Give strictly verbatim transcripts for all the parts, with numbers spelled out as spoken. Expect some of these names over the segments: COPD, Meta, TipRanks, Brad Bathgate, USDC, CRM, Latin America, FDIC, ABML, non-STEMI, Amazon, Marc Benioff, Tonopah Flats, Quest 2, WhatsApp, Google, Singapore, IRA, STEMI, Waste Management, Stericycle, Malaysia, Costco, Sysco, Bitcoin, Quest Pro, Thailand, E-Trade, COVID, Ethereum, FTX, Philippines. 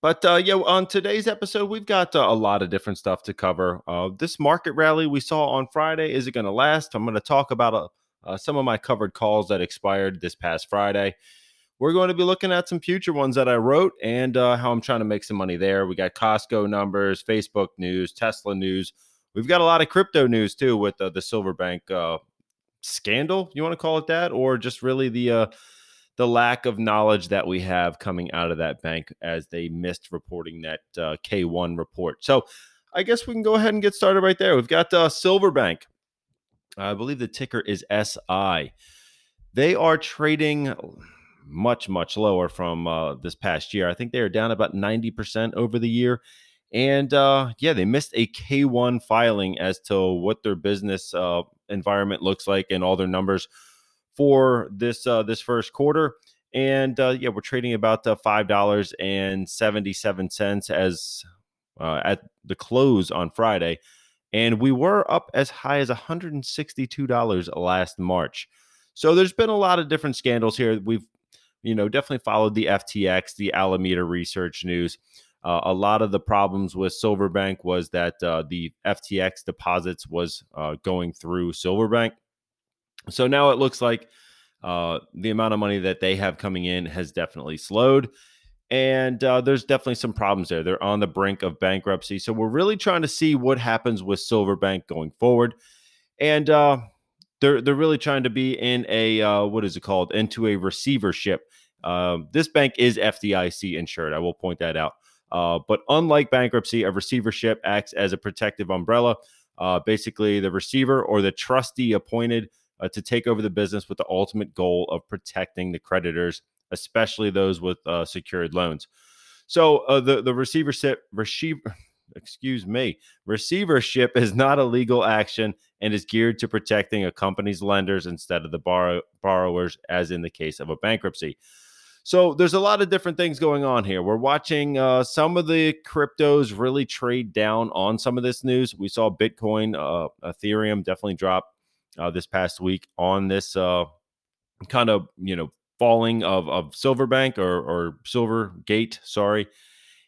But uh, yeah, on today's episode, we've got uh, a lot of different stuff to cover. Uh, this market rally we saw on Friday, is it going to last? I'm going to talk about uh, uh, some of my covered calls that expired this past Friday. We're going to be looking at some future ones that I wrote and uh, how I'm trying to make some money there. We got Costco numbers, Facebook news, Tesla news. We've got a lot of crypto news too with uh, the Silverbank uh, scandal, you want to call it that, or just really the... Uh, The lack of knowledge that we have coming out of that bank as they missed reporting that uh, K one report. So I guess we can go ahead and get started right there. We've got uh, Silverbank. I believe the ticker is S I. They are trading much, much lower from uh, this past year. I think they are down about ninety percent over the year. And uh, yeah, they missed a K one filing as to what their business uh, environment looks like and all their numbers for this uh, this first quarter. And uh, yeah, we're trading about uh, five dollars and seventy-seven cents as uh, at the close on Friday. And we were up as high as one hundred sixty-two dollars last March. So there's been a lot of different scandals here. We've, you know, definitely followed the F T X, the Alameda Research news. Uh, a lot of the problems with Silverbank was that uh, the F T X deposits was uh, going through Silverbank. So now it looks like uh, the amount of money that they have coming in has definitely slowed. And uh, there's definitely some problems there. They're on the brink of bankruptcy. So we're really trying to see what happens with Silverbank going forward. And uh, they're they're really trying to be in a, uh, what is it called, into a receivership. Uh, this bank is F D I C insured. I will point that out. Uh, but unlike bankruptcy, a receivership acts as a protective umbrella. Uh, basically, the receiver or the trustee appointed Uh, to take over the business with the ultimate goal of protecting the creditors, especially those with uh, secured loans. So uh, the, the receivership, receiver, excuse me, receivership is not a legal action and is geared to protecting a company's lenders instead of the borrow, borrowers, as in the case of a bankruptcy. So there's a lot of different things going on here. We're watching uh, some of the cryptos really trade down on some of this news. We saw Bitcoin, uh, Ethereum definitely drop Uh, this past week on this uh, kind of, you know, falling of, of Silverbank or, or Silvergate, sorry,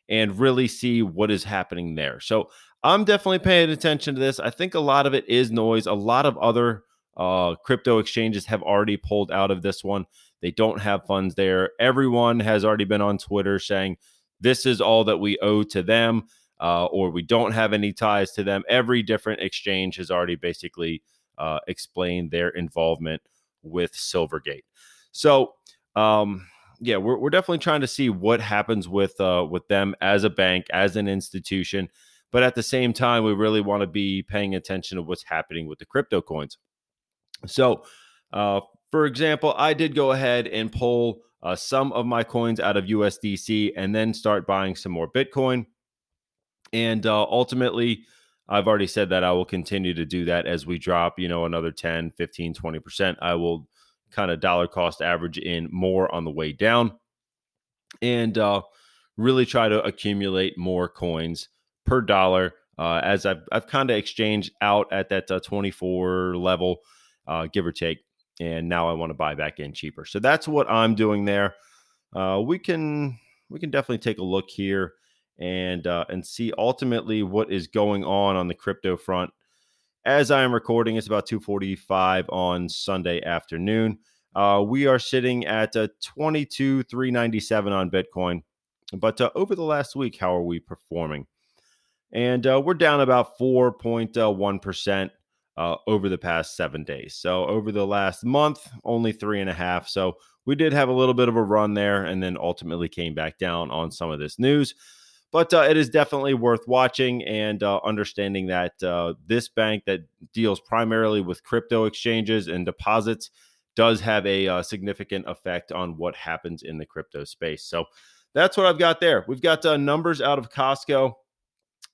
and really see what is happening there. So I'm definitely paying attention to this. I think a lot of it is noise. A lot of other uh, crypto exchanges have already pulled out of this one. They don't have funds there. Everyone has already been on Twitter saying this is all that we owe to them uh, or we don't have any ties to them. Every different exchange has already basically Uh, explain their involvement with Silvergate. So, um, yeah, we're, we're definitely trying to see what happens with uh, with them as a bank, as an institution. But at the same time, we really want to be paying attention to what's happening with the crypto coins. So, uh, for example, I did go ahead and pull uh, some of my coins out of U S D C and then start buying some more Bitcoin. And uh, ultimately, I've already said that I will continue to do that as we drop, you know, another ten, fifteen, twenty percent. I will kind of dollar cost average in more on the way down and uh, really try to accumulate more coins per dollar uh, as I've, I've kind of exchanged out at that uh, twenty-four level, uh, give or take. And now I want to buy back in cheaper. So that's what I'm doing there. Uh, we can we can definitely take a look here and uh, and see ultimately what is going on on the crypto front. As I am recording, it's about two forty-five on Sunday afternoon. Uh, we are sitting at uh, twenty-two thousand three hundred ninety-seven on Bitcoin. But uh, over the last week, how are we performing? And uh, we're down about four point one percent uh, over the past seven days. So over the last month, only three and a half. So we did have a little bit of a run there and then ultimately came back down on some of this news. But uh, it is definitely worth watching and uh, understanding that uh, this bank that deals primarily with crypto exchanges and deposits does have a uh, significant effect on what happens in the crypto space. So that's what I've got there. We've got uh, numbers out of Costco.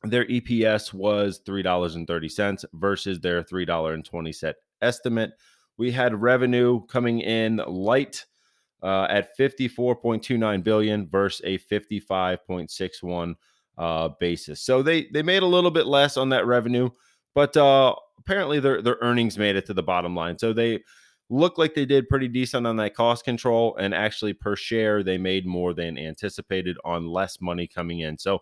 their E P S was three dollars and thirty cents versus their three dollars and twenty cents estimate. We had revenue coming in light uh, at fifty-four point two nine billion dollars versus a fifty-five point six one billion dollars uh, basis. So they they made a little bit less on that revenue, but uh, apparently their their earnings made it to the bottom line. So they look like they did pretty decent on that cost control, and actually per share they made more than anticipated on less money coming in. So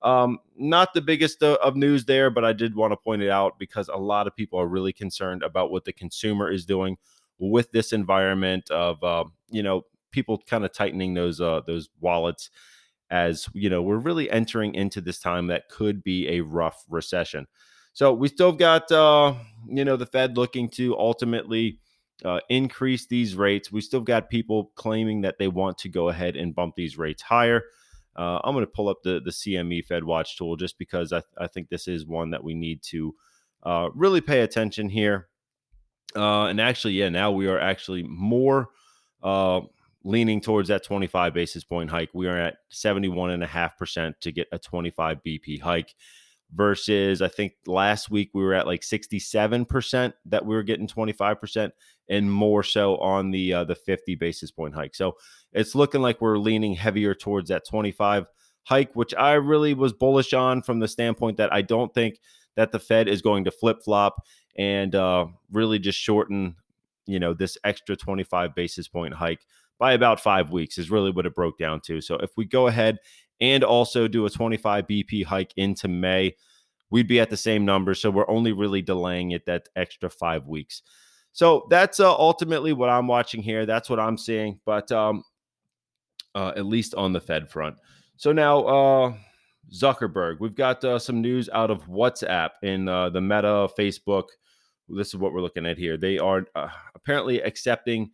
um, not the biggest of news there, but I did want to point it out because a lot of people are really concerned about what the consumer is doing with this environment of uh, you know, people kind of tightening those uh, those wallets, as you know, we're really entering into this time that could be a rough recession. So we still got uh, you know, the Fed looking to ultimately Uh, increase these rates. We still got people claiming that they want to go ahead and bump these rates higher. Uh, I'm going to pull up the, the C M E FedWatch tool just because I, I think this is one that we need to uh, really pay attention here. Uh, and actually, yeah, now we are actually more uh, leaning towards that twenty-five basis point hike. We are at seventy-one point five percent to get a twenty-five B P hike versus I think last week we were at like sixty-seven percent that we were getting twenty-five percent, and more so on the uh, the fifty basis point hike. So it's looking like we're leaning heavier towards that twenty-five hike, which I really was bullish on from the standpoint that I don't think that the Fed is going to flip-flop and uh, really just shorten, you know, this extra twenty-five basis point hike by about five weeks is really what it broke down to. So if we go ahead and also do a twenty-five B P hike into May, we'd be at the same number. So we're only really delaying it that extra five weeks. So that's uh, ultimately what I'm watching here. That's what I'm seeing, but um, uh, at least on the Fed front. So now uh, Zuckerberg, we've got uh, some news out of WhatsApp in uh, the Meta, Facebook. This is what we're looking at here. They are uh, apparently accepting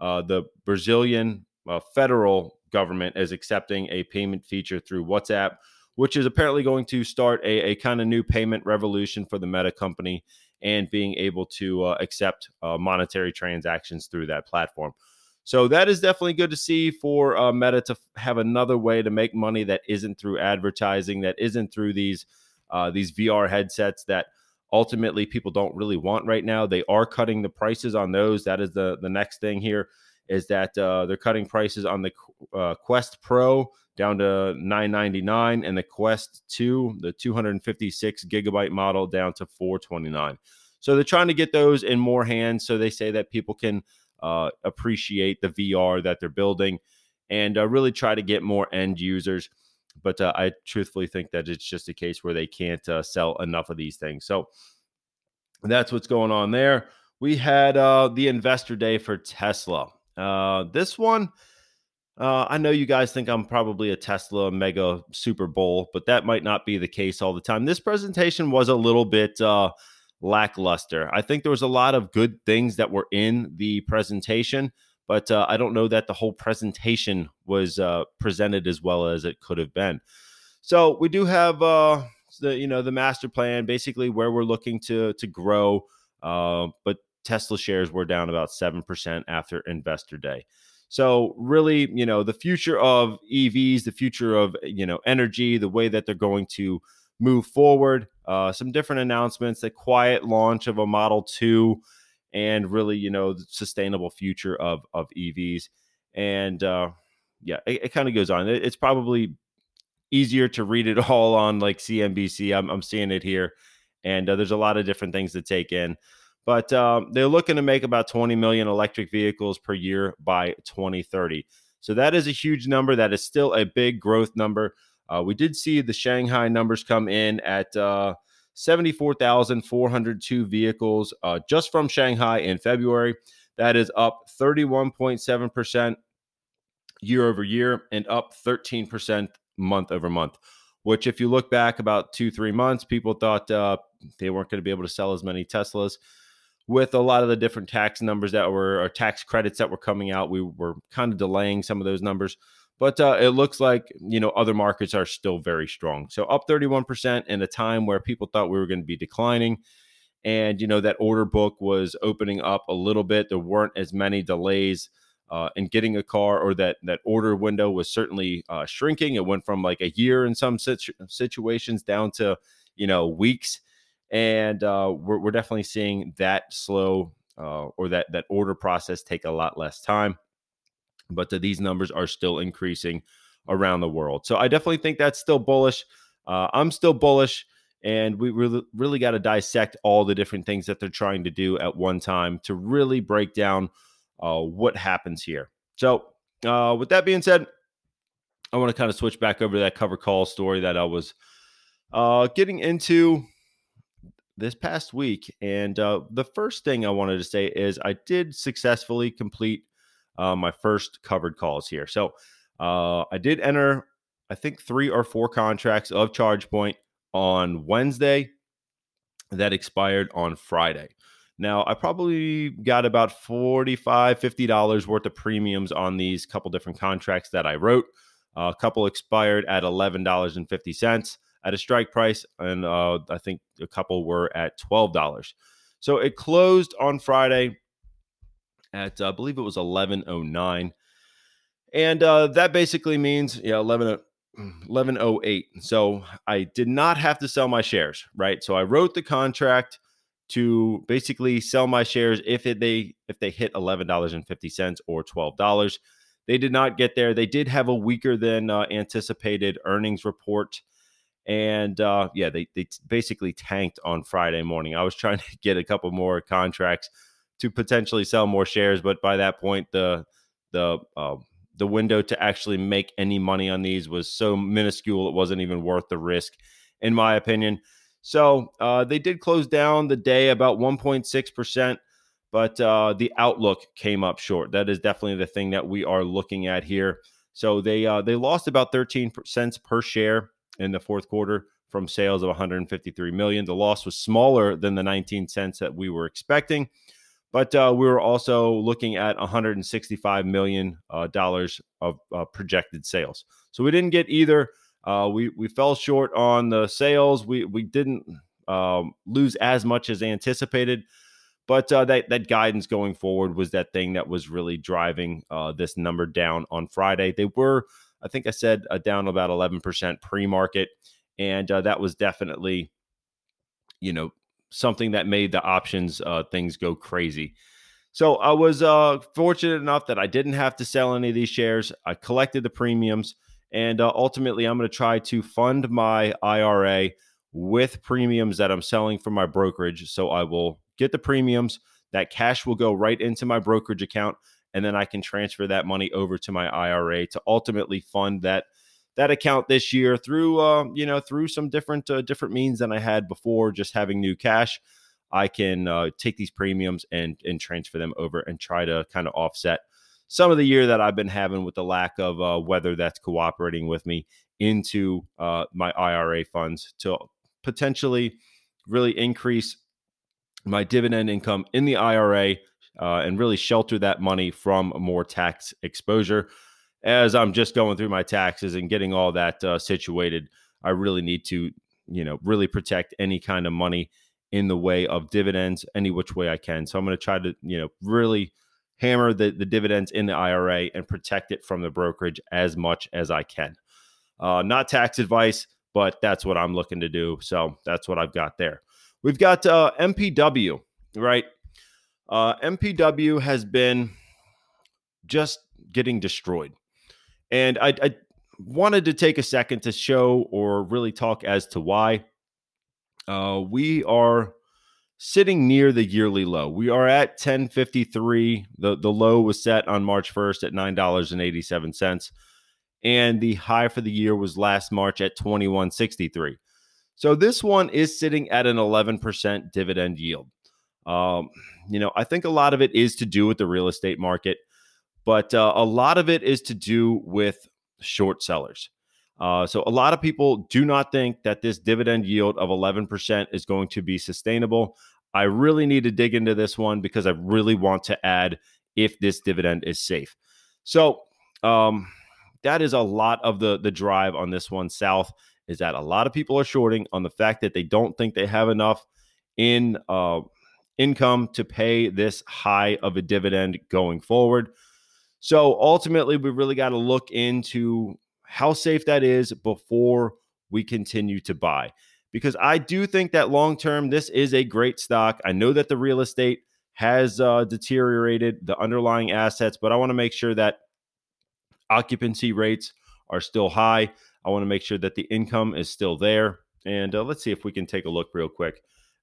uh, the Brazilian uh, federal government is accepting a payment feature through WhatsApp, which is apparently going to start a, a kind of new payment revolution for the Meta company and being able to uh, accept uh, monetary transactions through that platform. So that is definitely good to see for uh, Meta to have another way to make money that isn't through advertising, that isn't through these uh, these V R headsets that ultimately people don't really want right now. They are cutting the prices on those. That is the the next thing here, is that uh, they're cutting prices on the uh, Quest Pro down to nine ninety-nine and the Quest two, the two hundred fifty-six gigabyte model, down to four twenty-nine. So they're trying to get those in more hands, so they say that people can uh, appreciate the V R that they're building and uh, really try to get more end users. But uh, I truthfully think that it's just a case where they can't uh, sell enough of these things. So that's what's going on there. We had uh, the investor day for Tesla. Uh, this one, uh, I know you guys think I'm probably a Tesla mega Super Bowl, but that might not be the case all the time. This presentation was a little bit uh, lackluster. I think there was a lot of good things that were in the presentation, but uh, I don't know that the whole presentation was uh, presented as well as it could have been. So we do have uh, the you know the master plan, basically where we're looking to to grow, uh, but Tesla shares were down about seven percent after investor day. So really, you know, the future of E Vs, the future of, you know, energy, the way that they're going to move forward, uh, some different announcements, the quiet launch of a Model two, and really, you know, the sustainable future of, of E Vs. And uh, yeah, it, it kind of goes on. It, it's probably easier to read it all on like C N B C. I'm, I'm seeing it here. And uh, there's a lot of different things to take in. But um, they're looking to make about twenty million electric vehicles per year by twenty thirty. So that is a huge number. That is still a big growth number. Uh, we did see the Shanghai numbers come in at uh, seventy-four thousand four hundred two vehicles uh, just from Shanghai in February. That is up thirty-one point seven percent year over year and up thirteen percent month over month, which if you look back about two, three months, people thought uh, they weren't going to be able to sell as many Teslas. With a lot of the different tax numbers that were, or tax credits that were coming out, we were kind of delaying some of those numbers. But uh, it looks like, you know, other markets are still very strong. So up thirty-one percent in a time where people thought we were going to be declining. And, you know, that order book was opening up a little bit. There weren't as many delays uh, in getting a car, or that that order window was certainly uh, shrinking. It went from like a year in some situ- situations down to, you know, weeks. And uh, we're, we're definitely seeing that slow uh, or that that order process take a lot less time. But the, these numbers are still increasing around the world. So I definitely think that's still bullish. Uh, I'm still bullish. And we really, really got to dissect all the different things that they're trying to do at one time to really break down uh, what happens here. So uh, with that being said, I want to kind of switch back over to that cover call story that I was uh, getting into this past week. And uh, the first thing I wanted to say is I did successfully complete uh, my first covered calls here. So uh, I did enter, I think, three or four contracts of ChargePoint on Wednesday that expired on Friday. Now, I probably got about forty-five dollars, fifty dollars worth of premiums on these couple different contracts that I wrote. Uh, a couple expired at eleven dollars and fifty cents at a strike price, and uh, I think a couple were at twelve dollars. So it closed on Friday at, uh, I believe it was eleven oh nine. And uh, that basically means, yeah, eleven oh nine. eleven oh eight. So I did not have to sell my shares, right? So I wrote the contract to basically sell my shares if it, they if they hit eleven dollars and fifty cents or twelve dollars. They did not get there. They did have a weaker than uh, anticipated earnings report. And uh, yeah, they, they basically tanked on Friday morning. I was trying to get a couple more contracts to potentially sell more shares. But by that point, the, the, uh, The window to actually make any money on these was so minuscule, it wasn't even worth the risk, in my opinion. So uh, they did close down the day about one point six percent, but uh, the outlook came up short. That is definitely the thing that we are looking at here. So they uh, they lost about thirteen cents per share in the fourth quarter from sales of one hundred fifty-three million dollars. The loss was smaller than the nineteen cents that we were expecting. But uh, we were also looking at one hundred sixty-five million dollars uh, of uh, projected sales. So we didn't get either. Uh, we we fell short on the sales. We we didn't um, lose as much as anticipated. But uh, that, that guidance going forward was that thing that was really driving uh, this number down on Friday. They were, I think I said, uh, down about eleven percent pre-market. And uh, that was definitely, you know, something that made the options uh, things go crazy. So I was uh, fortunate enough that I didn't have to sell any of these shares. I collected the premiums, and uh, ultimately I'm going to try to fund my I R A with premiums that I'm selling from my brokerage. So I will get the premiums. That cash will go right into my brokerage account, and then I can transfer that money over to my I R A to ultimately fund that That account this year through, uh, you know, through some different uh, different means than I had before. Just having new cash, I can uh, take these premiums and and transfer them over and try to kind of offset some of the year that I've been having with the lack of uh, weather that's cooperating with me into uh, my I R A funds to potentially really increase my dividend income in the I R A uh, and really shelter that money from more tax exposure. As I'm just going through my taxes and getting all that uh, situated, I really need to, you know, really protect any kind of money in the way of dividends, any which way I can. So I'm going to try to, you know, really hammer the, the dividends in the I R A and protect it from the brokerage as much as I can. Uh, not tax advice, but that's what I'm looking to do. So that's what I've got there. We've got uh, M P W, right? Uh, M P W has been just getting destroyed. And I, I wanted to take a second to show or really talk as to why. Uh, we are sitting near the yearly low. We are at ten fifty-three. The, the low was set on March first at nine dollars and eighty-seven cents. And the high for the year was last March at twenty-one sixty-three. So this one is sitting at an eleven percent dividend yield. Um, you know, I think a lot of it is to do with the real estate market. But uh, a lot of it is to do with short sellers. Uh, so a lot of people do not think that this dividend yield of eleven percent is going to be sustainable. I really need to dig into this one because I really want to add if this dividend is safe. So um, that is a lot of the, the drive on this one south, is that a lot of people are shorting on the fact that they don't think they have enough in uh, income to pay this high of a dividend going forward. So ultimately, we really got to look into how safe that is before we continue to buy, because I do think that long term, this is a great stock. I know that the real estate has uh, deteriorated, the underlying assets, but I want to make sure that occupancy rates are still high. I want to make sure that the income is still there. And uh, let's see if we can take a look real quick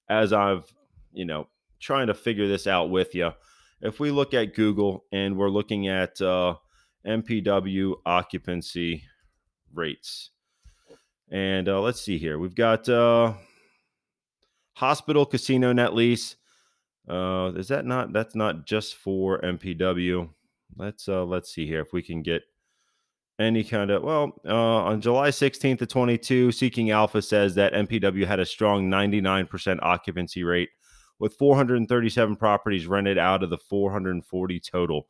as I've, you know, trying to figure this out with you. If we look at Google and we're looking at uh, M P W occupancy rates, and uh, let's see here, we've got uh, hospital, casino, net lease. Uh, is that not, that's not just for M P W. Let's uh, let's see here if we can get any kind of, well, uh, on July sixteenth of twenty-two, Seeking Alpha says that M P W had a strong ninety-nine percent occupancy rate with four hundred thirty-seven properties rented out of the four hundred forty total.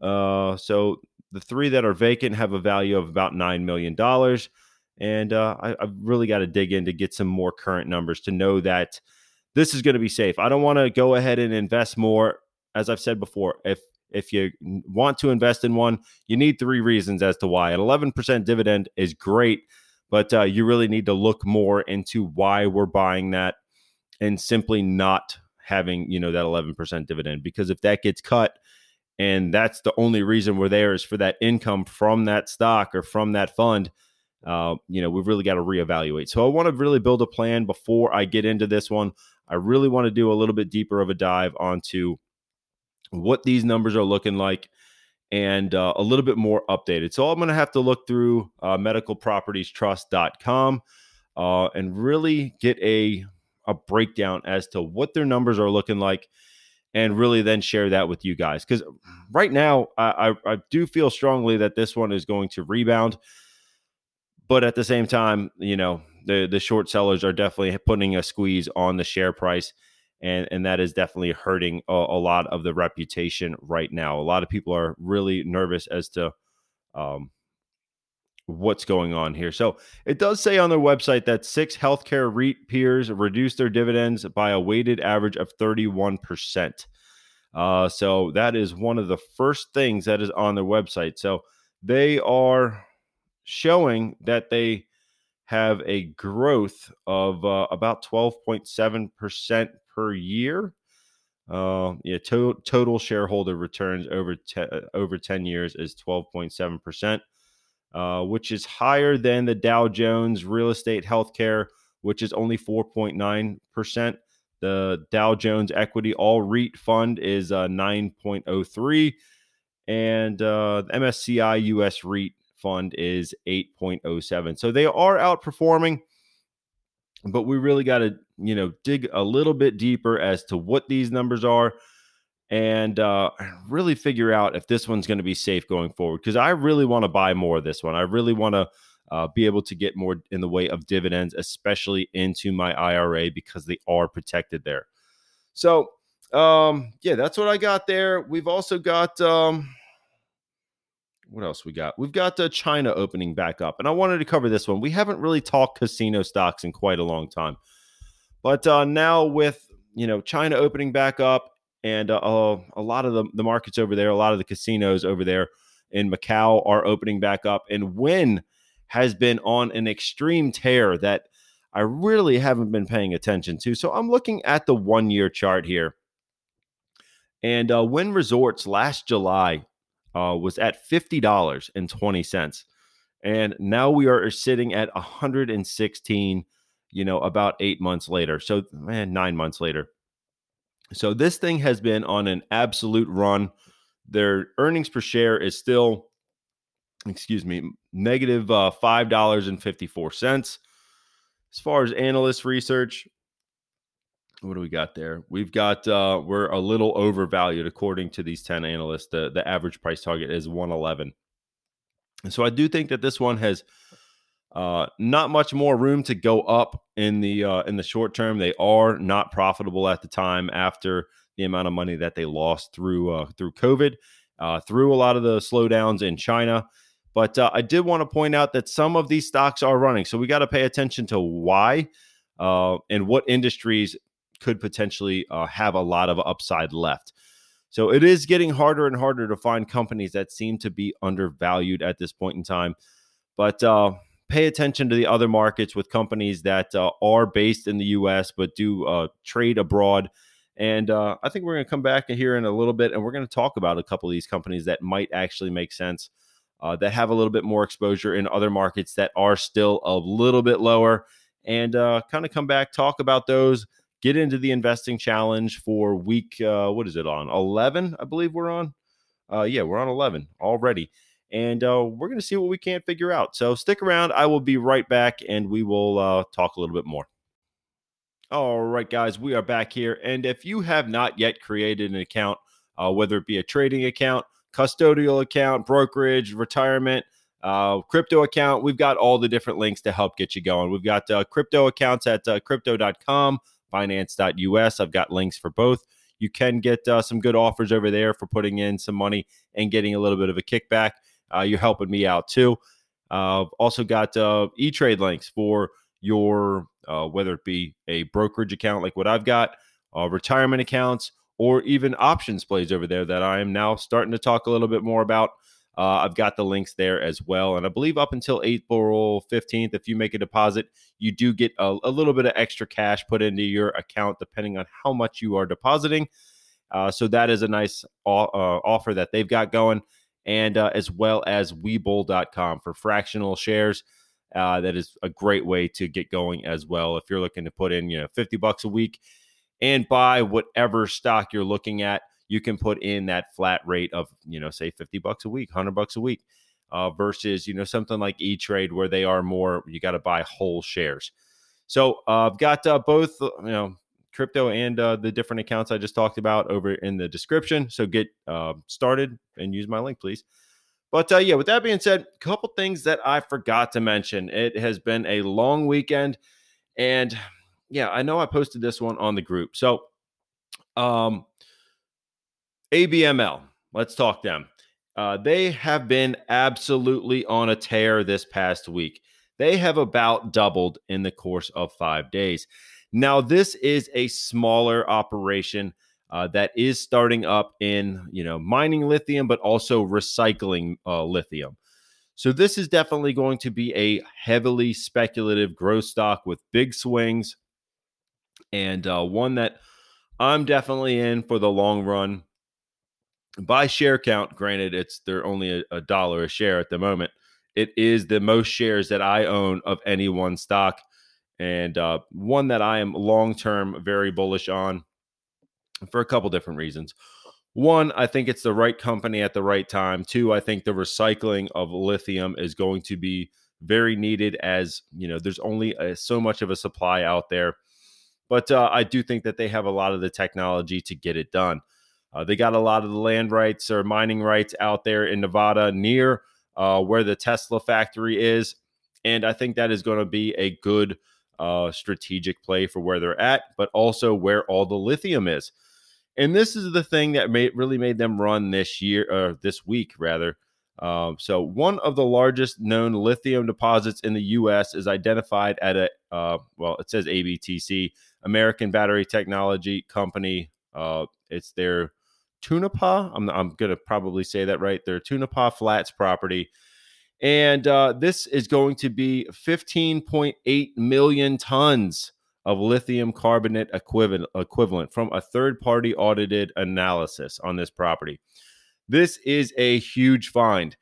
Uh, so the three that are vacant have a value of about nine million dollars. And uh, I, I've really got to dig in to get some more current numbers to know that this is going to be safe. I don't want to go ahead and invest more. As I've said before, if If you want to invest in one, you need three reasons as to why. An eleven percent dividend is great, but uh, you really need to look more into why we're buying that and simply not having, you know, that eleven percent dividend. Because if that gets cut and that's the only reason we're there is for that income from that stock or from that fund, uh, you know, we've really got to reevaluate. So I want to really build a plan before I get into this one. I really want to do a little bit deeper of a dive onto what these numbers are looking like, and uh, a little bit more updated. So I'm going to have to look through uh, medical properties trust dot com uh, and really get a, a breakdown as to what their numbers are looking like, and really then share that with you guys. Because right now, I, I, I do feel strongly that this one is going to rebound. But at the same time, you know, the, the short sellers are definitely putting a squeeze on the share price. And, and that is definitely hurting a, a lot of the reputation right now. A lot of people are really nervous as to um, what's going on here. So it does say on their website that six healthcare REIT peers reduced their dividends by a weighted average of thirty-one percent. Uh, so that is one of the first things that is on their website. So they are showing that they have a growth of uh, about twelve point seven percent per year. Uh, yeah, to- total shareholder returns over te- over ten years is twelve point seven percent, uh, which is higher than the Dow Jones Real Estate Healthcare, which is only four point nine percent. The Dow Jones Equity All REIT Fund is uh, nine point oh three, and uh, the M S C I U S REIT Fund is eight point oh seven. So they are outperforming, but we really got to, you know, dig a little bit deeper as to what these numbers are, and uh, really figure out if this one's going to be safe going forward. Because I really want to buy more of this one. I really want to uh, be able to get more in the way of dividends, especially into my I R A, because they are protected there. So, um, yeah, that's what I got there. We've also got, um, what else we got? We've got uh, China opening back up. And I wanted to cover this one. We haven't really talked casino stocks in quite a long time. But uh, now with, you know, China opening back up, and uh, a lot of the, the markets over there, a lot of the casinos over there in Macau are opening back up. And Wynn has been on an extreme tear that I really haven't been paying attention to. So I'm looking at the one-year chart here. And uh, Wynn Resorts last July uh, was at fifty dollars and twenty cents. And now we are sitting at one hundred sixteen dollars. You know, about eight months later. So, man, nine months later. So this thing has been on an absolute run. Their earnings per share is still, excuse me, negative uh, five dollars and fifty-four cents. As far as analyst research, what do we got there? We've got, uh, we're a little overvalued according to these ten analysts. The, the average price target is one eleven. And so I do think that this one has Uh, not much more room to go up in the uh, in the short term. They are not profitable at the time after the amount of money that they lost through uh, through COVID, uh, through a lot of the slowdowns in China. But uh, I did want to point out that some of these stocks are running, so we got to pay attention to why uh, and what industries could potentially uh, have a lot of upside left. So it is getting harder and harder to find companies that seem to be undervalued at this point in time. But uh, pay attention to the other markets with companies that uh, are based in the U S but do uh, trade abroad. And uh, I think we're going to come back here in a little bit, and we're going to talk about a couple of these companies that might actually make sense, uh, that have a little bit more exposure in other markets that are still a little bit lower. And uh, kind of come back, talk about those, get into the investing challenge for week, uh, what is it on? eleven, I believe we're on. Uh, yeah, we're on eleven already. And uh, we're going to see what we can't figure out. So stick around. I will be right back, and we will uh, talk a little bit more. All right, guys, we are back here. And if you have not yet created an account, uh, whether it be a trading account, custodial account, brokerage, retirement, Uh, crypto account, we've got all the different links to help get you going. We've got uh, crypto accounts at uh, crypto dot com, finance dot U S. I've got links for both. You can get uh, some good offers over there for putting in some money and getting a little bit of a kickback. Uh, you're helping me out too. Uh, also got uh, E-Trade links for your, uh, whether it be a brokerage account like what I've got, uh, retirement accounts, or even options plays over there that I am now starting to talk a little bit more about. Uh, I've got the links there as well. And I believe up until April fifteenth, if you make a deposit, you do get a, a little bit of extra cash put into your account, depending on how much you are depositing. Uh, so that is a nice uh, offer that they've got going. And uh, as well as Webull dot com for fractional shares. Uh, that is a great way to get going as well. If you're looking to put in, you know, fifty bucks a week and buy whatever stock you're looking at, you can put in that flat rate of, you know, say fifty bucks a week, one hundred bucks a week, uh, versus, you know, something like E-Trade where they are more, you got to buy whole shares. So uh, I've got uh, both, you know, crypto and uh, the different accounts I just talked about over in the description. So get uh, started and use my link, please. But uh, yeah, with that being said, a couple things that I forgot to mention. It has been a long weekend, and yeah, I know I posted this one on the group. So, um, A B M L, let's talk them. Uh, they have been absolutely on a tear this past week. They have about doubled in the course of five days. Now, this is a smaller operation uh, that is starting up in, you know, mining lithium, but also recycling uh, lithium. So this is definitely going to be a heavily speculative growth stock with big swings, and uh, one that I'm definitely in for the long run. By share count, granted, it's they're only a, a dollar a share at the moment. It is the most shares that I own of any one stock, and uh, one that I am long-term very bullish on for a couple different reasons. One, I think it's the right company at the right time. Two, I think the recycling of lithium is going to be very needed, as you know, there's only a, so much of a supply out there. But uh, I do think that they have a lot of the technology to get it done. Uh, they got a lot of the land rights or mining rights out there in Nevada near uh, where the Tesla factory is. And I think that is going to be a good uh, strategic play for where they're at, but also where all the lithium is. And this is the thing that made, really made them run this year, or this week rather. Um, so one of the largest known lithium deposits in the U S is identified at a, uh, well, it says A B T C, American Battery Technology Company. Uh, it's their Tonopah. I'm, I'm going to probably say that right. Their Tonopah Flats property. And uh, this is going to be fifteen point eight million tons of lithium carbonate equivalent, equivalent from a third-party audited analysis on this property. This is a huge find.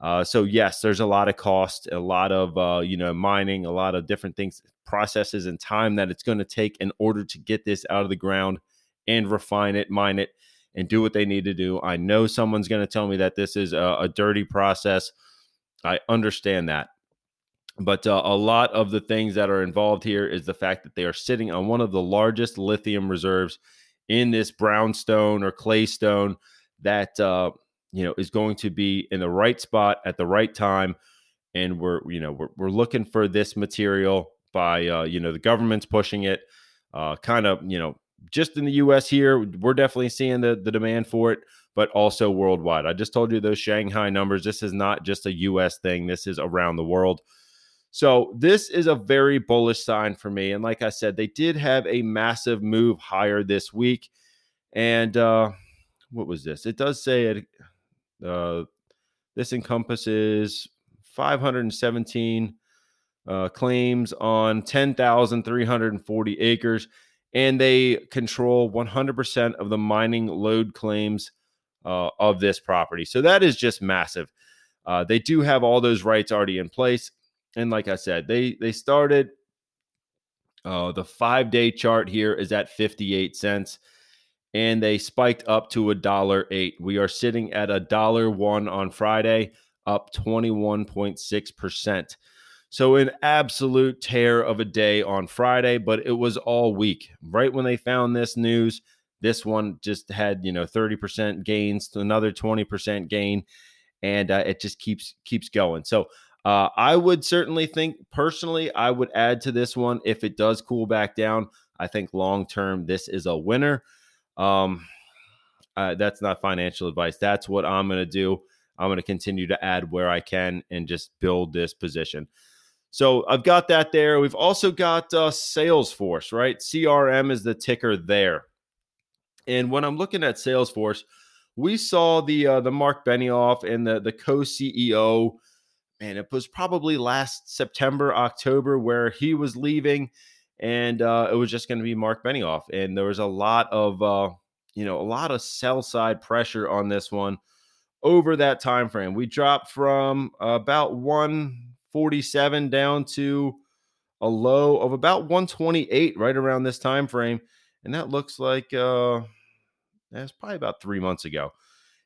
Uh, so, yes, there's a lot of cost, a lot of uh, you know mining, a lot of different things, processes, and time that it's going to take in order to get this out of the ground and refine it, mine it, and do what they need to do. I know someone's going to tell me that this is a, a dirty process. I understand that. But uh, a lot of the things that are involved here is the fact that they are sitting on one of the largest lithium reserves in this brownstone or clay stone that uh, you know is going to be in the right spot at the right time. And we're you know we're we're looking for this material by uh, you know the government's pushing it, uh, kind of you know. Just in the U S here, we're definitely seeing the, the demand for it, but also worldwide. I just told you those Shanghai numbers. This is not just a U S thing. This is around the world. So this is a very bullish sign for me. And like I said, they did have a massive move higher this week. And uh, what was this? It does say it, uh, this encompasses five hundred seventeen uh, claims on ten thousand three hundred forty acres, and they control one hundred percent of the mining load claims uh, of this property. So that is just massive. Uh, they do have all those rights already in place. And like I said, they, they started, uh, the five-day chart here is at fifty-eight cents, and they spiked up to a dollar eight. We are sitting at a dollar one on Friday, up twenty-one point six percent. So an absolute tear of a day on Friday, but it was all week. Right when they found this news, this one just had, you know, thirty percent gains to another twenty percent gain, and uh, it just keeps keeps going. So uh, I would certainly think, personally, I would add to this one if it does cool back down. I think long term, this is a winner. Um, uh, that's not financial advice. That's what I'm going to do. I'm going to continue to add where I can and just build this position. So I've got that there. We've also got uh, Salesforce, right? C R M is the ticker there. And when I'm looking at Salesforce, we saw the uh, the Marc Benioff and the, the co-C E O, man, it was probably last September, October, where he was leaving, and uh, it was just going to be Marc Benioff. And there was a lot of, uh, you know, a lot of sell-side pressure on this one over that time frame. We dropped from uh, about one... forty-seven down to a low of about one twenty-eight right around this time frame, and that looks like uh that's probably about three months ago.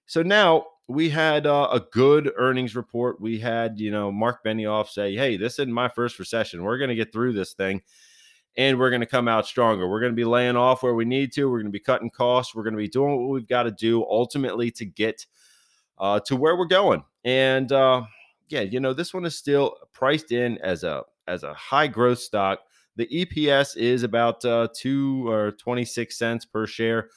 So now we had uh, a good earnings report. We had, you know, Marc Benioff say, hey, this isn't my first recession, we're going to get through this thing, and we're going to come out stronger. We're going to be laying off where we need to, we're going to be cutting costs, we're going to be doing what we've got to do ultimately to get uh to where we're going. And uh yeah, you know, this one is still priced in as a as a high growth stock. The E P S is about uh, two or twenty-six cents per share,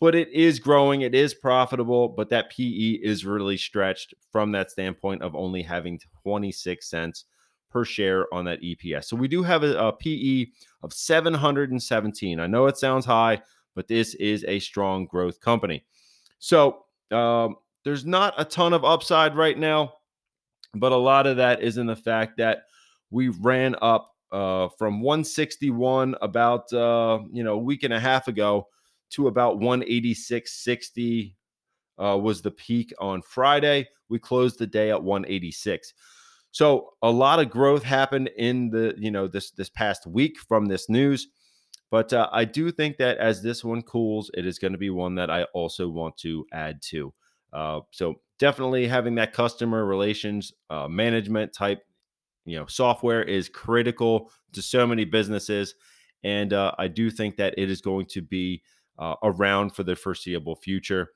but it is growing. It is profitable, but that P E is really stretched from that standpoint of only having twenty-six cents per share on that E P S. So we do have a, a P E of seven hundred seventeen. I know it sounds high, but this is a strong growth company. So um, there's not a ton of upside right now. But a lot of that is in the fact that we ran up uh, from one sixty-one about, uh, you know, a week and a half ago to about one eighty-six sixty uh, was the peak on Friday. We closed the day at one eighty-six. So a lot of growth happened in the, you know, this, this past week from this news. But uh, I do think that as this one cools, it is going to be one that I also want to add to. Uh, so definitely having that customer relations uh, management type, you know, software is critical to so many businesses. And uh, I do think that it is going to be uh, around for the foreseeable future.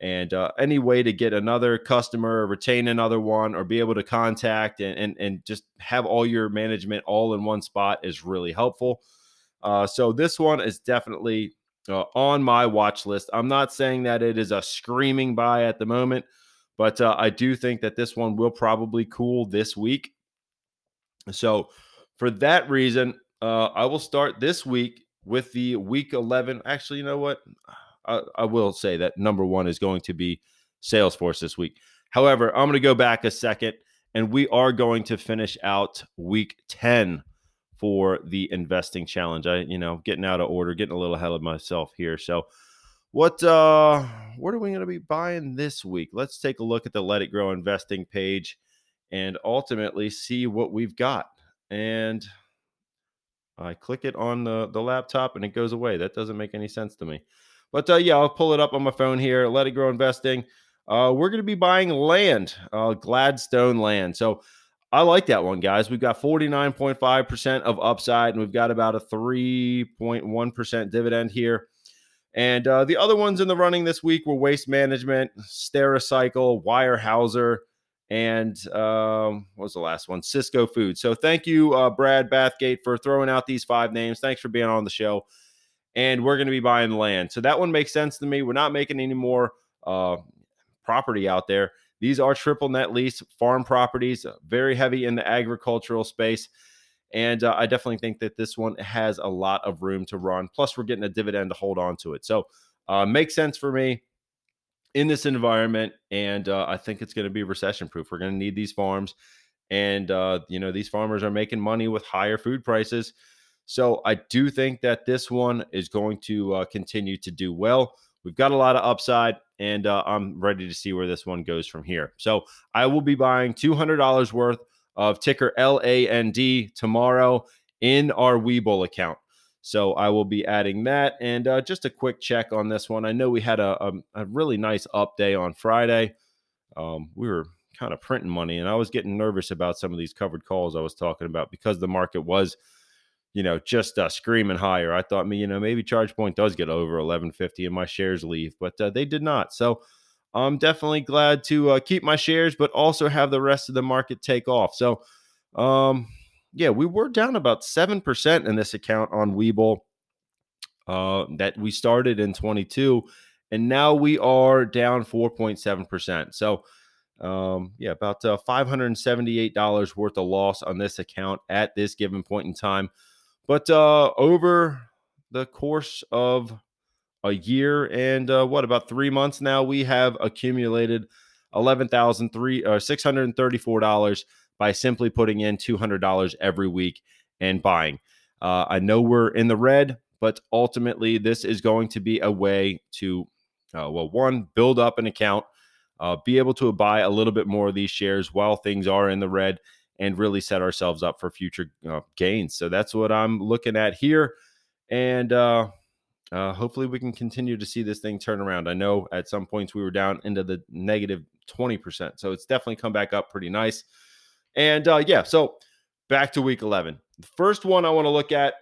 And uh, any way to get another customer, retain another one, or be able to contact and, and, and just have all your management all in one spot is really helpful. Uh, so this one is definitely uh, on my watch list. I'm not saying that it is a screaming buy at the moment, but uh, I do think that this one will probably cool this week. So for that reason, uh, I will start this week with the week eleven. Actually, you know what? I, I will say that number one is going to be Salesforce this week. However, I'm going to go back a second, and we are going to finish out week ten for the investing challenge. I, you know, getting out of order, getting a little ahead of myself here. So What uh, what are we going to be buying this week? Let's take a look at the Let It Grow Investing page and ultimately see what we've got. And I click it on the, the laptop and it goes away. That doesn't make any sense to me. But uh, yeah, I'll pull it up on my phone here. Let It Grow Investing. Uh, we're going to be buying land, uh, Gladstone Land. So I like that one, guys. We've got forty-nine point five percent of upside, and we've got about a three point one percent dividend here. And uh, the other ones in the running this week were Waste Management, Stericycle, Weyerhaeuser, and um, what was the last one? Sysco Foods. So thank you, uh, Brad Bathgate, for throwing out these five names. Thanks for being on the show. And we're going to be buying land. So that one makes sense to me. We're not making any more uh, property out there. These are triple net lease farm properties, very heavy in the agricultural space. And uh, I definitely think that this one has a lot of room to run. Plus, we're getting a dividend to hold on to it. So uh, makes sense for me. in this environment. And uh, I think it's going to be recession proof. We're going to need these farms. And, uh, you know, these farmers are making money with higher food prices. So I do think that this one is going to uh, continue to do well. We've got a lot of upside, and uh, I'm ready to see where this one goes from here. So I will be buying two hundred dollars worth of ticker L A N D tomorrow in our Webull account. So I will be adding that. And uh, just a quick check on this one. I know we had a, a, a really nice up day on Friday. Um, we were kind of printing money, and I was getting nervous about some of these covered calls I was talking about because the market was, you know, just uh, screaming higher. I thought, me, you know, maybe ChargePoint does get over eleven fifty and my shares leave, but uh, they did not. So I'm definitely glad to uh, keep my shares, but also have the rest of the market take off. So, um, yeah, we were down about seven percent in this account on Webull uh, that we started in twenty-two, and now we are down four point seven percent. So, um, yeah, about uh, five hundred seventy-eight dollars worth of loss on this account at this given point in time. But uh, over the course of a year and uh, what, about three months now, we have accumulated eleven thousand six hundred thirty-four dollars by simply putting in two hundred dollars every week and buying. Uh, I know we're in the red, but ultimately this is going to be a way to, uh, well, one, build up an account, uh, be able to buy a little bit more of these shares while things are in the red, and really set ourselves up for future uh, gains. So that's what I'm looking at here. And uh, uh, hopefully we can continue to see this thing turn around. I know at some points we were down into the negative twenty percent. So it's definitely come back up pretty nice. And uh, yeah, so back to week eleven. The first one I want to look at,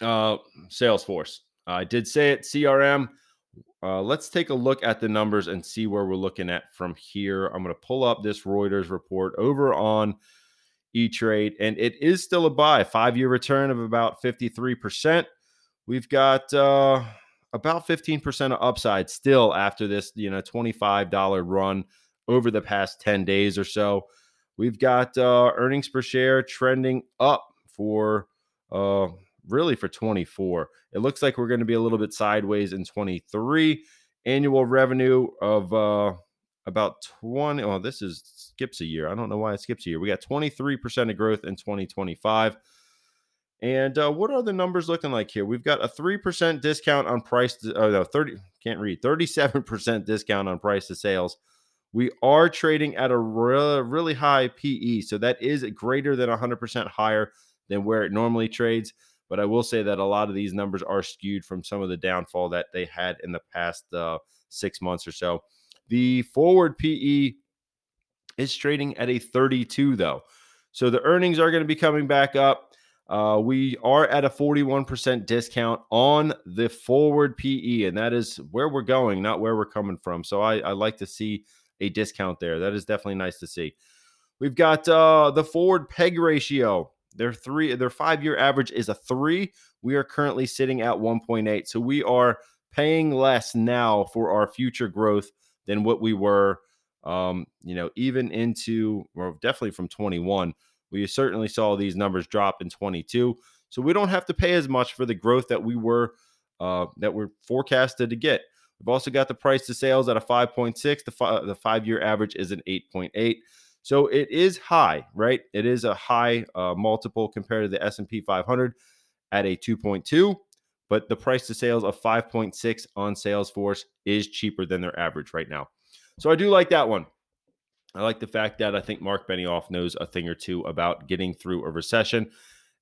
uh, Salesforce. I did say it, C R M. Uh, let's take a look at the numbers and see where we're looking at from here. I'm going to pull up this Reuters report over on E-Trade, and it is still a buy. Five-year return of about fifty-three percent. We've got uh, about fifteen percent of upside still after this, you know, twenty-five dollars run over the past ten days or so. We've got uh, earnings per share trending up for uh, really for twenty-four. It looks like we're going to be a little bit sideways in twenty-three. Annual revenue of uh, about twenty. Oh, this is skips a year. I don't know why it skips a year. We got twenty-three percent of growth in twenty twenty-five. And uh, what are the numbers looking like here? We've got a three percent discount on price. To, oh, no, thirty. Can't read. thirty-seven percent discount on price to sales. We are trading at a re- really high P E, so that is greater than one hundred percent higher than where it normally trades. But I will say that a lot of these numbers are skewed from some of the downfall that they had in the past uh, six months or so. The forward P E is trading at a thirty-two, though. So the earnings are going to be coming back up. Uh, we are at a forty-one percent discount on the forward P E, and that is where we're going, not where we're coming from. So I, I like to see a discount there. That is definitely nice to see. We've got uh, the forward peg ratio. Their three, their five-year average is a three. We are currently sitting at one point eight. So we are paying less now for our future growth than what we were, um, you know, even into, or definitely from twenty-one. We certainly saw these numbers drop in twenty-two. So we don't have to pay as much for the growth that we were, uh, that we're forecasted to get. We've also got the price to sales at a five point six. The, fi- the five-year average is an eight point eight. So it is high, right? It is a high uh, multiple compared to the S and P five hundred at a two point two. But the price to sales of five point six on Salesforce is cheaper than their average right now. So I do like that one. I like the fact that I think Marc Benioff knows a thing or two about getting through a recession.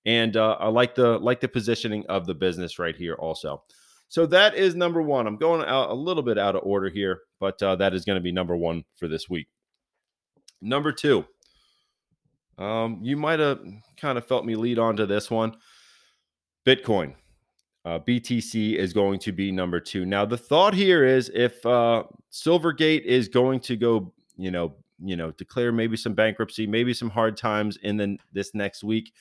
And uh, I like the like the positioning of the business right here also. So that is number one. I'm going out a little bit out of order here, but uh, that is going to be number one for this week. Number two, um, you might have kind of felt me lead on to this one. Bitcoin, uh, B T C is going to be number two. Now, the thought here is if uh, Silvergate is going to go, you know, you know, declare maybe some bankruptcy, maybe some hard times in the, this next week,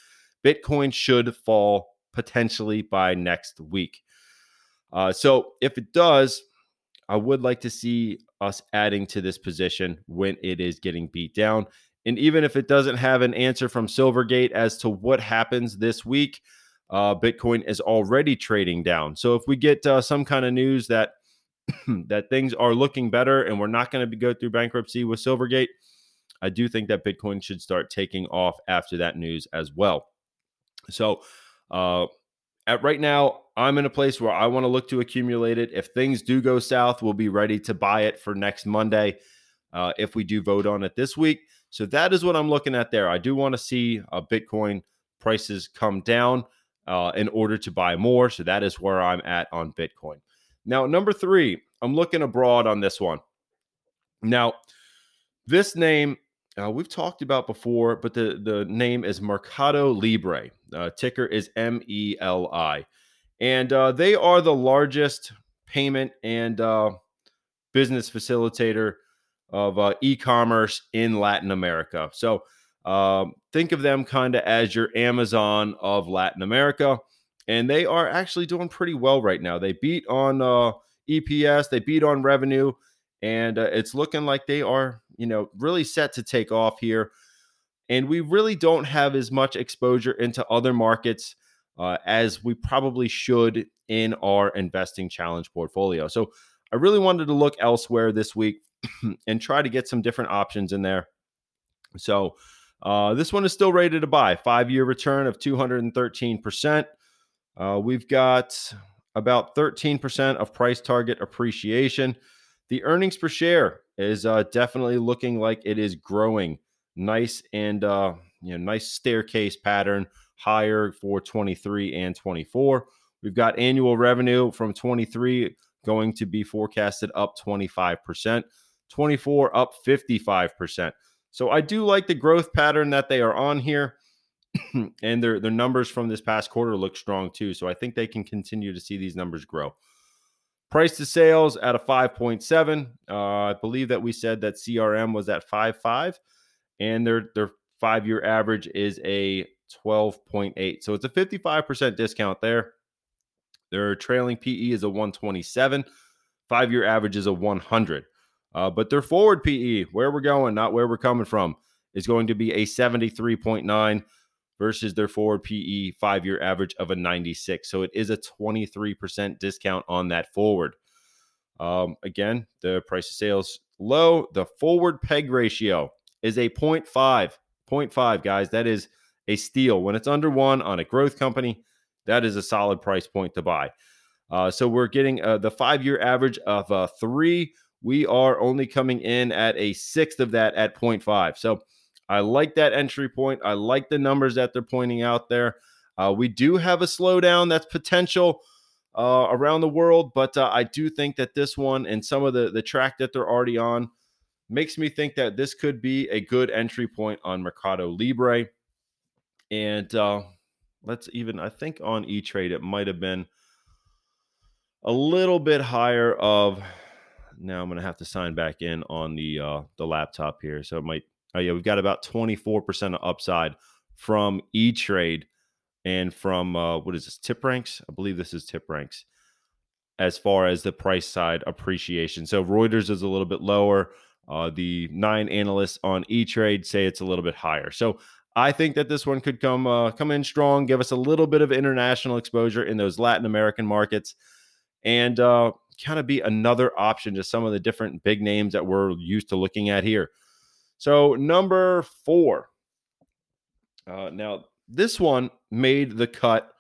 Bitcoin should fall potentially by next week. Uh, so if it does, I would like to see us adding to this position when it is getting beat down. And even if it doesn't have an answer from Silvergate as to what happens this week, uh, Bitcoin is already trading down. So if we get uh, some kind of news that that things are looking better and we're not going to go through bankruptcy with Silvergate, I do think that Bitcoin should start taking off after that news as well. So uh, at right now, I'm in a place where I want to look to accumulate it. If things do go south, we'll be ready to buy it for next Monday uh, if we do vote on it this week. So that is what I'm looking at there. I do want to see uh, Bitcoin prices come down uh, in order to buy more. So that is where I'm at on Bitcoin. Now, number three, I'm looking abroad on this one. Now, this name uh, we've talked about before, but the, the name is Mercado Libre. Uh, ticker is M E L I. And uh, they are the largest payment and uh, business facilitator of uh, e-commerce in Latin America. So um, think of them kind of as your Amazon of Latin America. And they are actually doing pretty well right now. They beat on uh, E P S, they beat on revenue, and uh, it's looking like they are, you know, really set to take off here. And we really don't have as much exposure into other markets uh, as we probably should in our investing challenge portfolio. So I really wanted to look elsewhere this week and try to get some different options in there. So uh, this one is still rated to buy. Five-year return of two hundred thirteen percent. Uh, we've got about thirteen percent of price target appreciation. The earnings per share is uh, definitely looking like it is growing. Nice and uh, you know, nice staircase pattern higher for twenty-three and twenty-four. We've got annual revenue from twenty-three going to be forecasted up twenty-five percent. twenty-four up fifty-five percent. So I do like the growth pattern that they are on here. And their, their numbers from this past quarter look strong too. So I think they can continue to see these numbers grow. Price to sales at a five point seven. Uh, I believe that we said that C R M was at five point five. And their, their five-year average is a twelve point eight. So it's a fifty-five percent discount there. Their trailing P E is a one twenty-seven. Five-year average is a one hundred. Uh, but their forward P E, where we're going, not where we're coming from, is going to be a seventy-three point nine. versus their forward P E five-year average of a ninety-six. So it is a twenty-three percent discount on that forward. Um, again, the price of sales low. The forward peg ratio is a zero point five, zero point five, guys. That is a steal. When it's under one on a growth company, that is a solid price point to buy. Uh, so we're getting uh, the five-year average of a three. We are only coming in at a sixth of that at zero point five. So I like that entry point. I like the numbers that they're pointing out there. Uh, we do have a slowdown that's potential uh, around the world, but uh, I do think that this one and some of the, the track that they're already on makes me think that this could be a good entry point on Mercado Libre. And uh, let's even, I think on E-Trade, it might have been a little bit higher of, now I'm going to have to sign back in on the uh, the laptop here. So it might, Oh yeah, we've got about twenty-four percent of upside from E-Trade and from, uh, what is this, TipRanks? I believe this is TipRanks as far as the price side appreciation. So Reuters is a little bit lower. Uh, the nine analysts on E-Trade say it's a little bit higher. So I think that this one could come uh, come in strong, give us a little bit of international exposure in those Latin American markets, and uh, kind of be another option to some of the different big names that we're used to looking at here. So number four, uh, now this one made the cut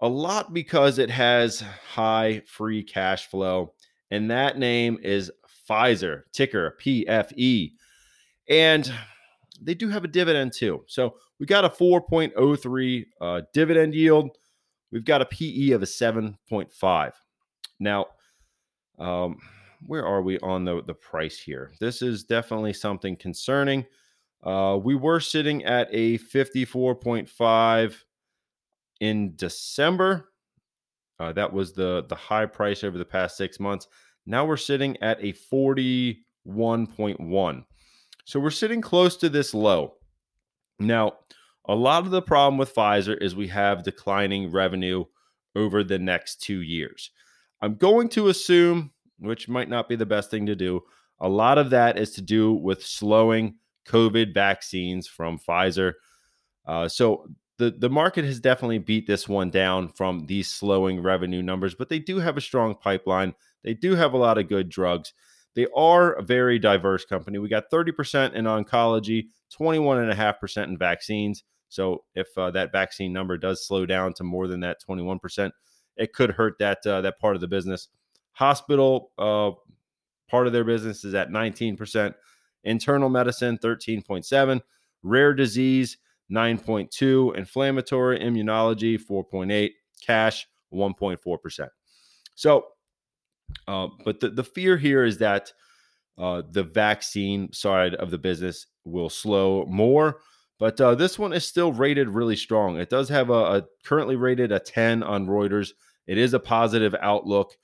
a lot because it has high free cash flow, and that name is Pfizer, ticker P F E, and they do have a dividend too. So we got a four point oh three uh, dividend yield. We've got a P E of a seven point five. Now, um, where are we on the, the price here? This is definitely something concerning. Uh, we were sitting at a fifty-four point five in December. Uh, that was the, the high price over the past six months. Now we're sitting at a forty-one point one. So we're sitting close to this low. Now, a lot of the problem with Pfizer is we have declining revenue over the next two years. I'm going to assume, which might not be the best thing to do, a lot of that is to do with slowing COVID vaccines from Pfizer. Uh, so the, the market has definitely beat this one down from these slowing revenue numbers, but they do have a strong pipeline. They do have a lot of good drugs. They are a very diverse company. We got thirty percent in oncology, twenty-one point five percent in vaccines. So if uh, that vaccine number does slow down to more than that twenty-one percent, it could hurt that uh, that part of the business. Hospital uh, part of their business is at nineteen percent. Internal medicine, thirteen point seven. Rare disease, nine point two. Inflammatory immunology, four point eight. Cash, one point four percent. So, uh, but the, the fear here is that uh, the vaccine side of the business will slow more. But uh, this one is still rated really strong. It does have a, a currently rated a ten on Reuters. It is a positive outlook.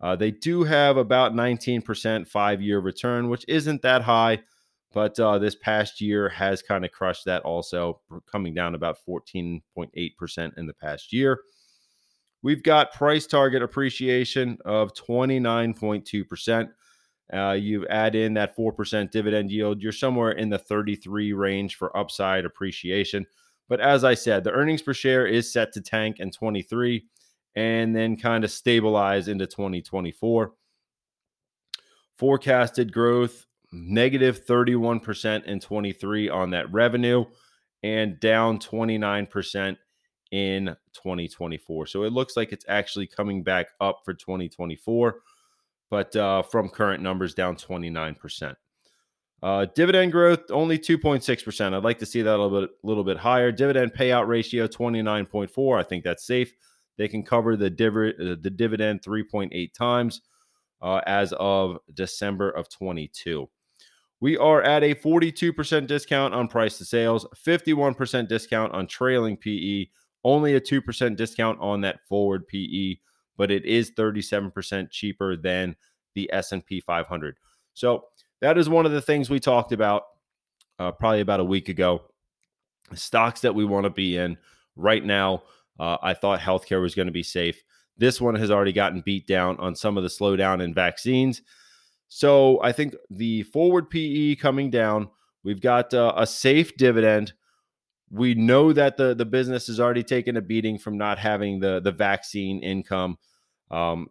Uh, they do have about nineteen percent five-year return, which isn't that high, but uh, this past year has kind of crushed that also, coming down about fourteen point eight percent in the past year. We've got price target appreciation of twenty-nine point two percent. Uh, you add in that four percent dividend yield, you're somewhere in the thirty-three range for upside appreciation. But as I said, the earnings per share is set to tank in twenty-three and then kind of stabilize into twenty twenty-four. Forecasted growth, negative thirty-one percent in twenty-three on that revenue and down twenty-nine percent in twenty twenty-four. So it looks like it's actually coming back up for twenty twenty-four. But uh, from current numbers, down twenty-nine percent. Uh, dividend growth, only two point six percent. I'd like to see that a little bit, little bit higher. Dividend payout ratio, twenty-nine point four. I think that's safe. They can cover the, div- the dividend three point eight times uh, as of December of twenty-two. We are at a forty-two percent discount on price to sales, fifty-one percent discount on trailing P E, only a two percent discount on that forward P E. But it is thirty-seven percent cheaper than the S and P five hundred. So that is one of the things we talked about uh, probably about a week ago. Stocks that we want to be in right now. Uh, I thought healthcare was going to be safe. This one has already gotten beat down on some of the slowdown in vaccines. So I think the forward P E coming down, we've got uh, a safe dividend. We know that the, the business has already taken a beating from not having the, the vaccine income. Um,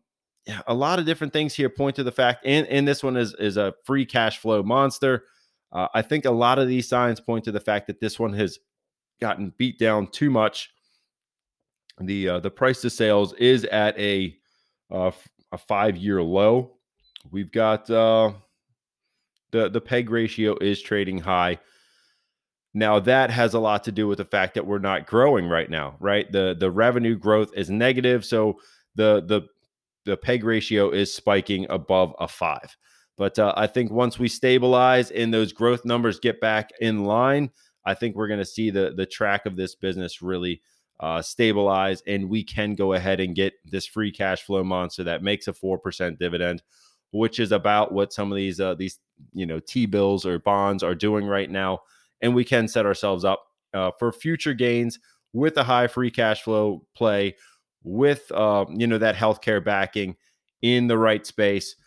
a lot of different things here point to the fact, and, and this one is, is a free cash flow monster. Uh, I think a lot of these signs point to the fact that this one has gotten beat down too much. The uh, the price to sales is at a, uh, a five-year low. We've got uh, the, the P E G ratio is trading high. Now, that has a lot to do with the fact that we're not growing right now, right? The the revenue growth is negative, so the the the P E G ratio is spiking above a five. But uh, I think once we stabilize and those growth numbers get back in line, I think we're going to see the, the track of this business really uh, stabilize, and we can go ahead and get this free cash flow monster that makes a four percent dividend, which is about what some of these uh, these you know T-bills or bonds are doing right now. And we can set ourselves up uh, for future gains with a high free cash flow play, with uh, you know that healthcare backing in the right space.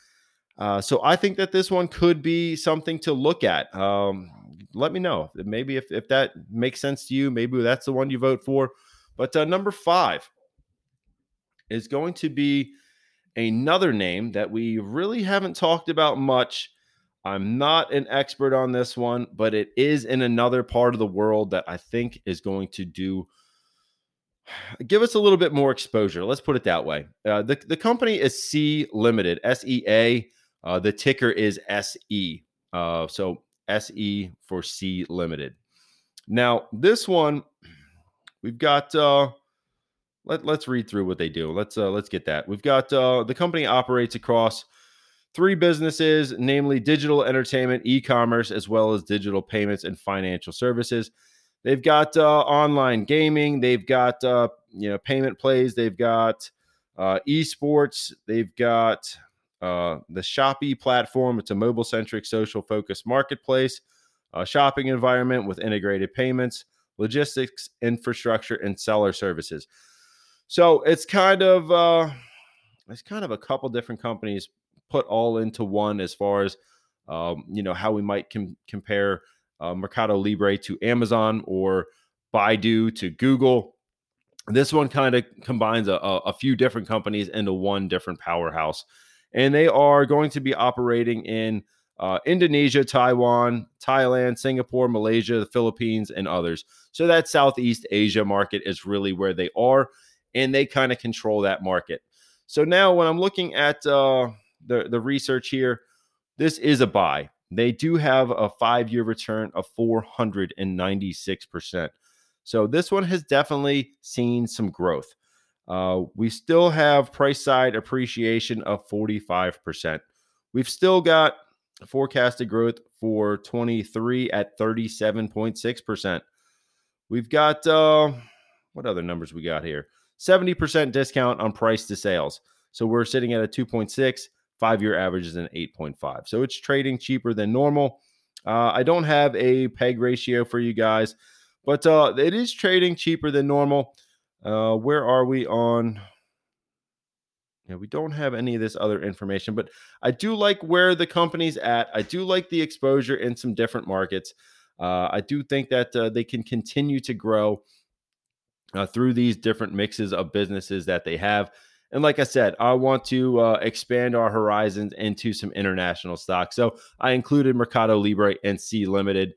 Uh, so I think that this one could be something to look at. Um, let me know. Maybe if, if that makes sense to you, maybe that's the one you vote for. But uh, number five is going to be another name that we really haven't talked about much. I'm not an expert on this one, but it is in another part of the world that I think is going to do give us a little bit more exposure. Let's put it that way. Uh, the, the company is Sea Limited, S E A. Uh, the ticker is S E. Uh, so S E for Sea Limited. Now, this one, we've got... Uh, let, let's read through what they do. Let's, uh, let's get that. We've got uh, the company operates across... three businesses, namely digital entertainment, e-commerce, as well as digital payments and financial services. They've got uh, online gaming. They've got uh, you know payment plays. They've got uh, esports. They've got uh, the Shopee platform. It's a mobile-centric, social-focused marketplace, a shopping environment with integrated payments, logistics, infrastructure, and seller services. So it's kind of uh, it's kind of a couple different companies put all into one as far as, um, you know, how we might com- compare uh, Mercado Libre to Amazon or Baidu to Google. This one kind of combines a, a few different companies into one different powerhouse. And they are going to be operating in uh, Indonesia, Taiwan, Thailand, Singapore, Malaysia, the Philippines, and others. So that Southeast Asia market is really where they are, and they kind of control that market. So now when I'm looking at uh, the, the research here, this is a buy. They do have a five-year return of four hundred ninety-six percent. So this one has definitely seen some growth. Uh, we still have price side appreciation of forty-five percent. We've still got forecasted growth for twenty-three at thirty-seven point six percent. We've got, uh, what other numbers we got here? seventy percent discount on price to sales. So we're sitting at a two point six, five-year average is an eight point five. So it's trading cheaper than normal. Uh, I don't have a P E G ratio for you guys, but uh, it is trading cheaper than normal. Uh, where are we on? Yeah, we don't have any of this other information, but I do like where the company's at. I do like the exposure in some different markets. Uh, I do think that uh, they can continue to grow uh, through these different mixes of businesses that they have. And like I said, I want to uh, expand our horizons into some international stocks. So I included Mercado Libre and Sea Limited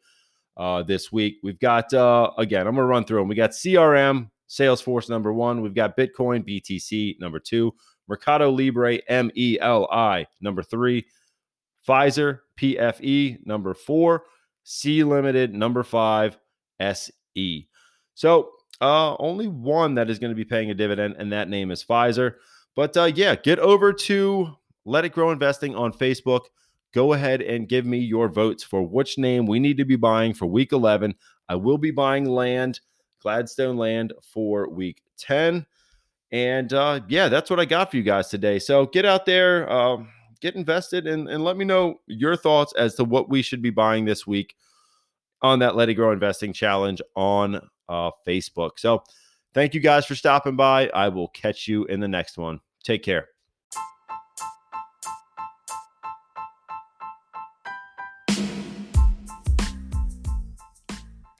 uh, this week. We've got, uh, again, I'm going to run through them. We got C R M, Salesforce, number one. We've got Bitcoin, B T C, number two. Mercado Libre, M E L I, number three. Pfizer, P F E, number four. Sea Limited, number five. S E. So uh, only one that is going to be paying a dividend, and that name is Pfizer. But uh, yeah, get over to Let It Grow Investing on Facebook. Go ahead and give me your votes for which name we need to be buying for week eleven. I will be buying land, Gladstone Land, for week ten. And uh, yeah, that's what I got for you guys today. So get out there, uh, get invested, and, and let me know your thoughts as to what we should be buying this week on that Let It Grow Investing Challenge on uh, Facebook. So thank you guys for stopping by. I will catch you in the next one. Take care.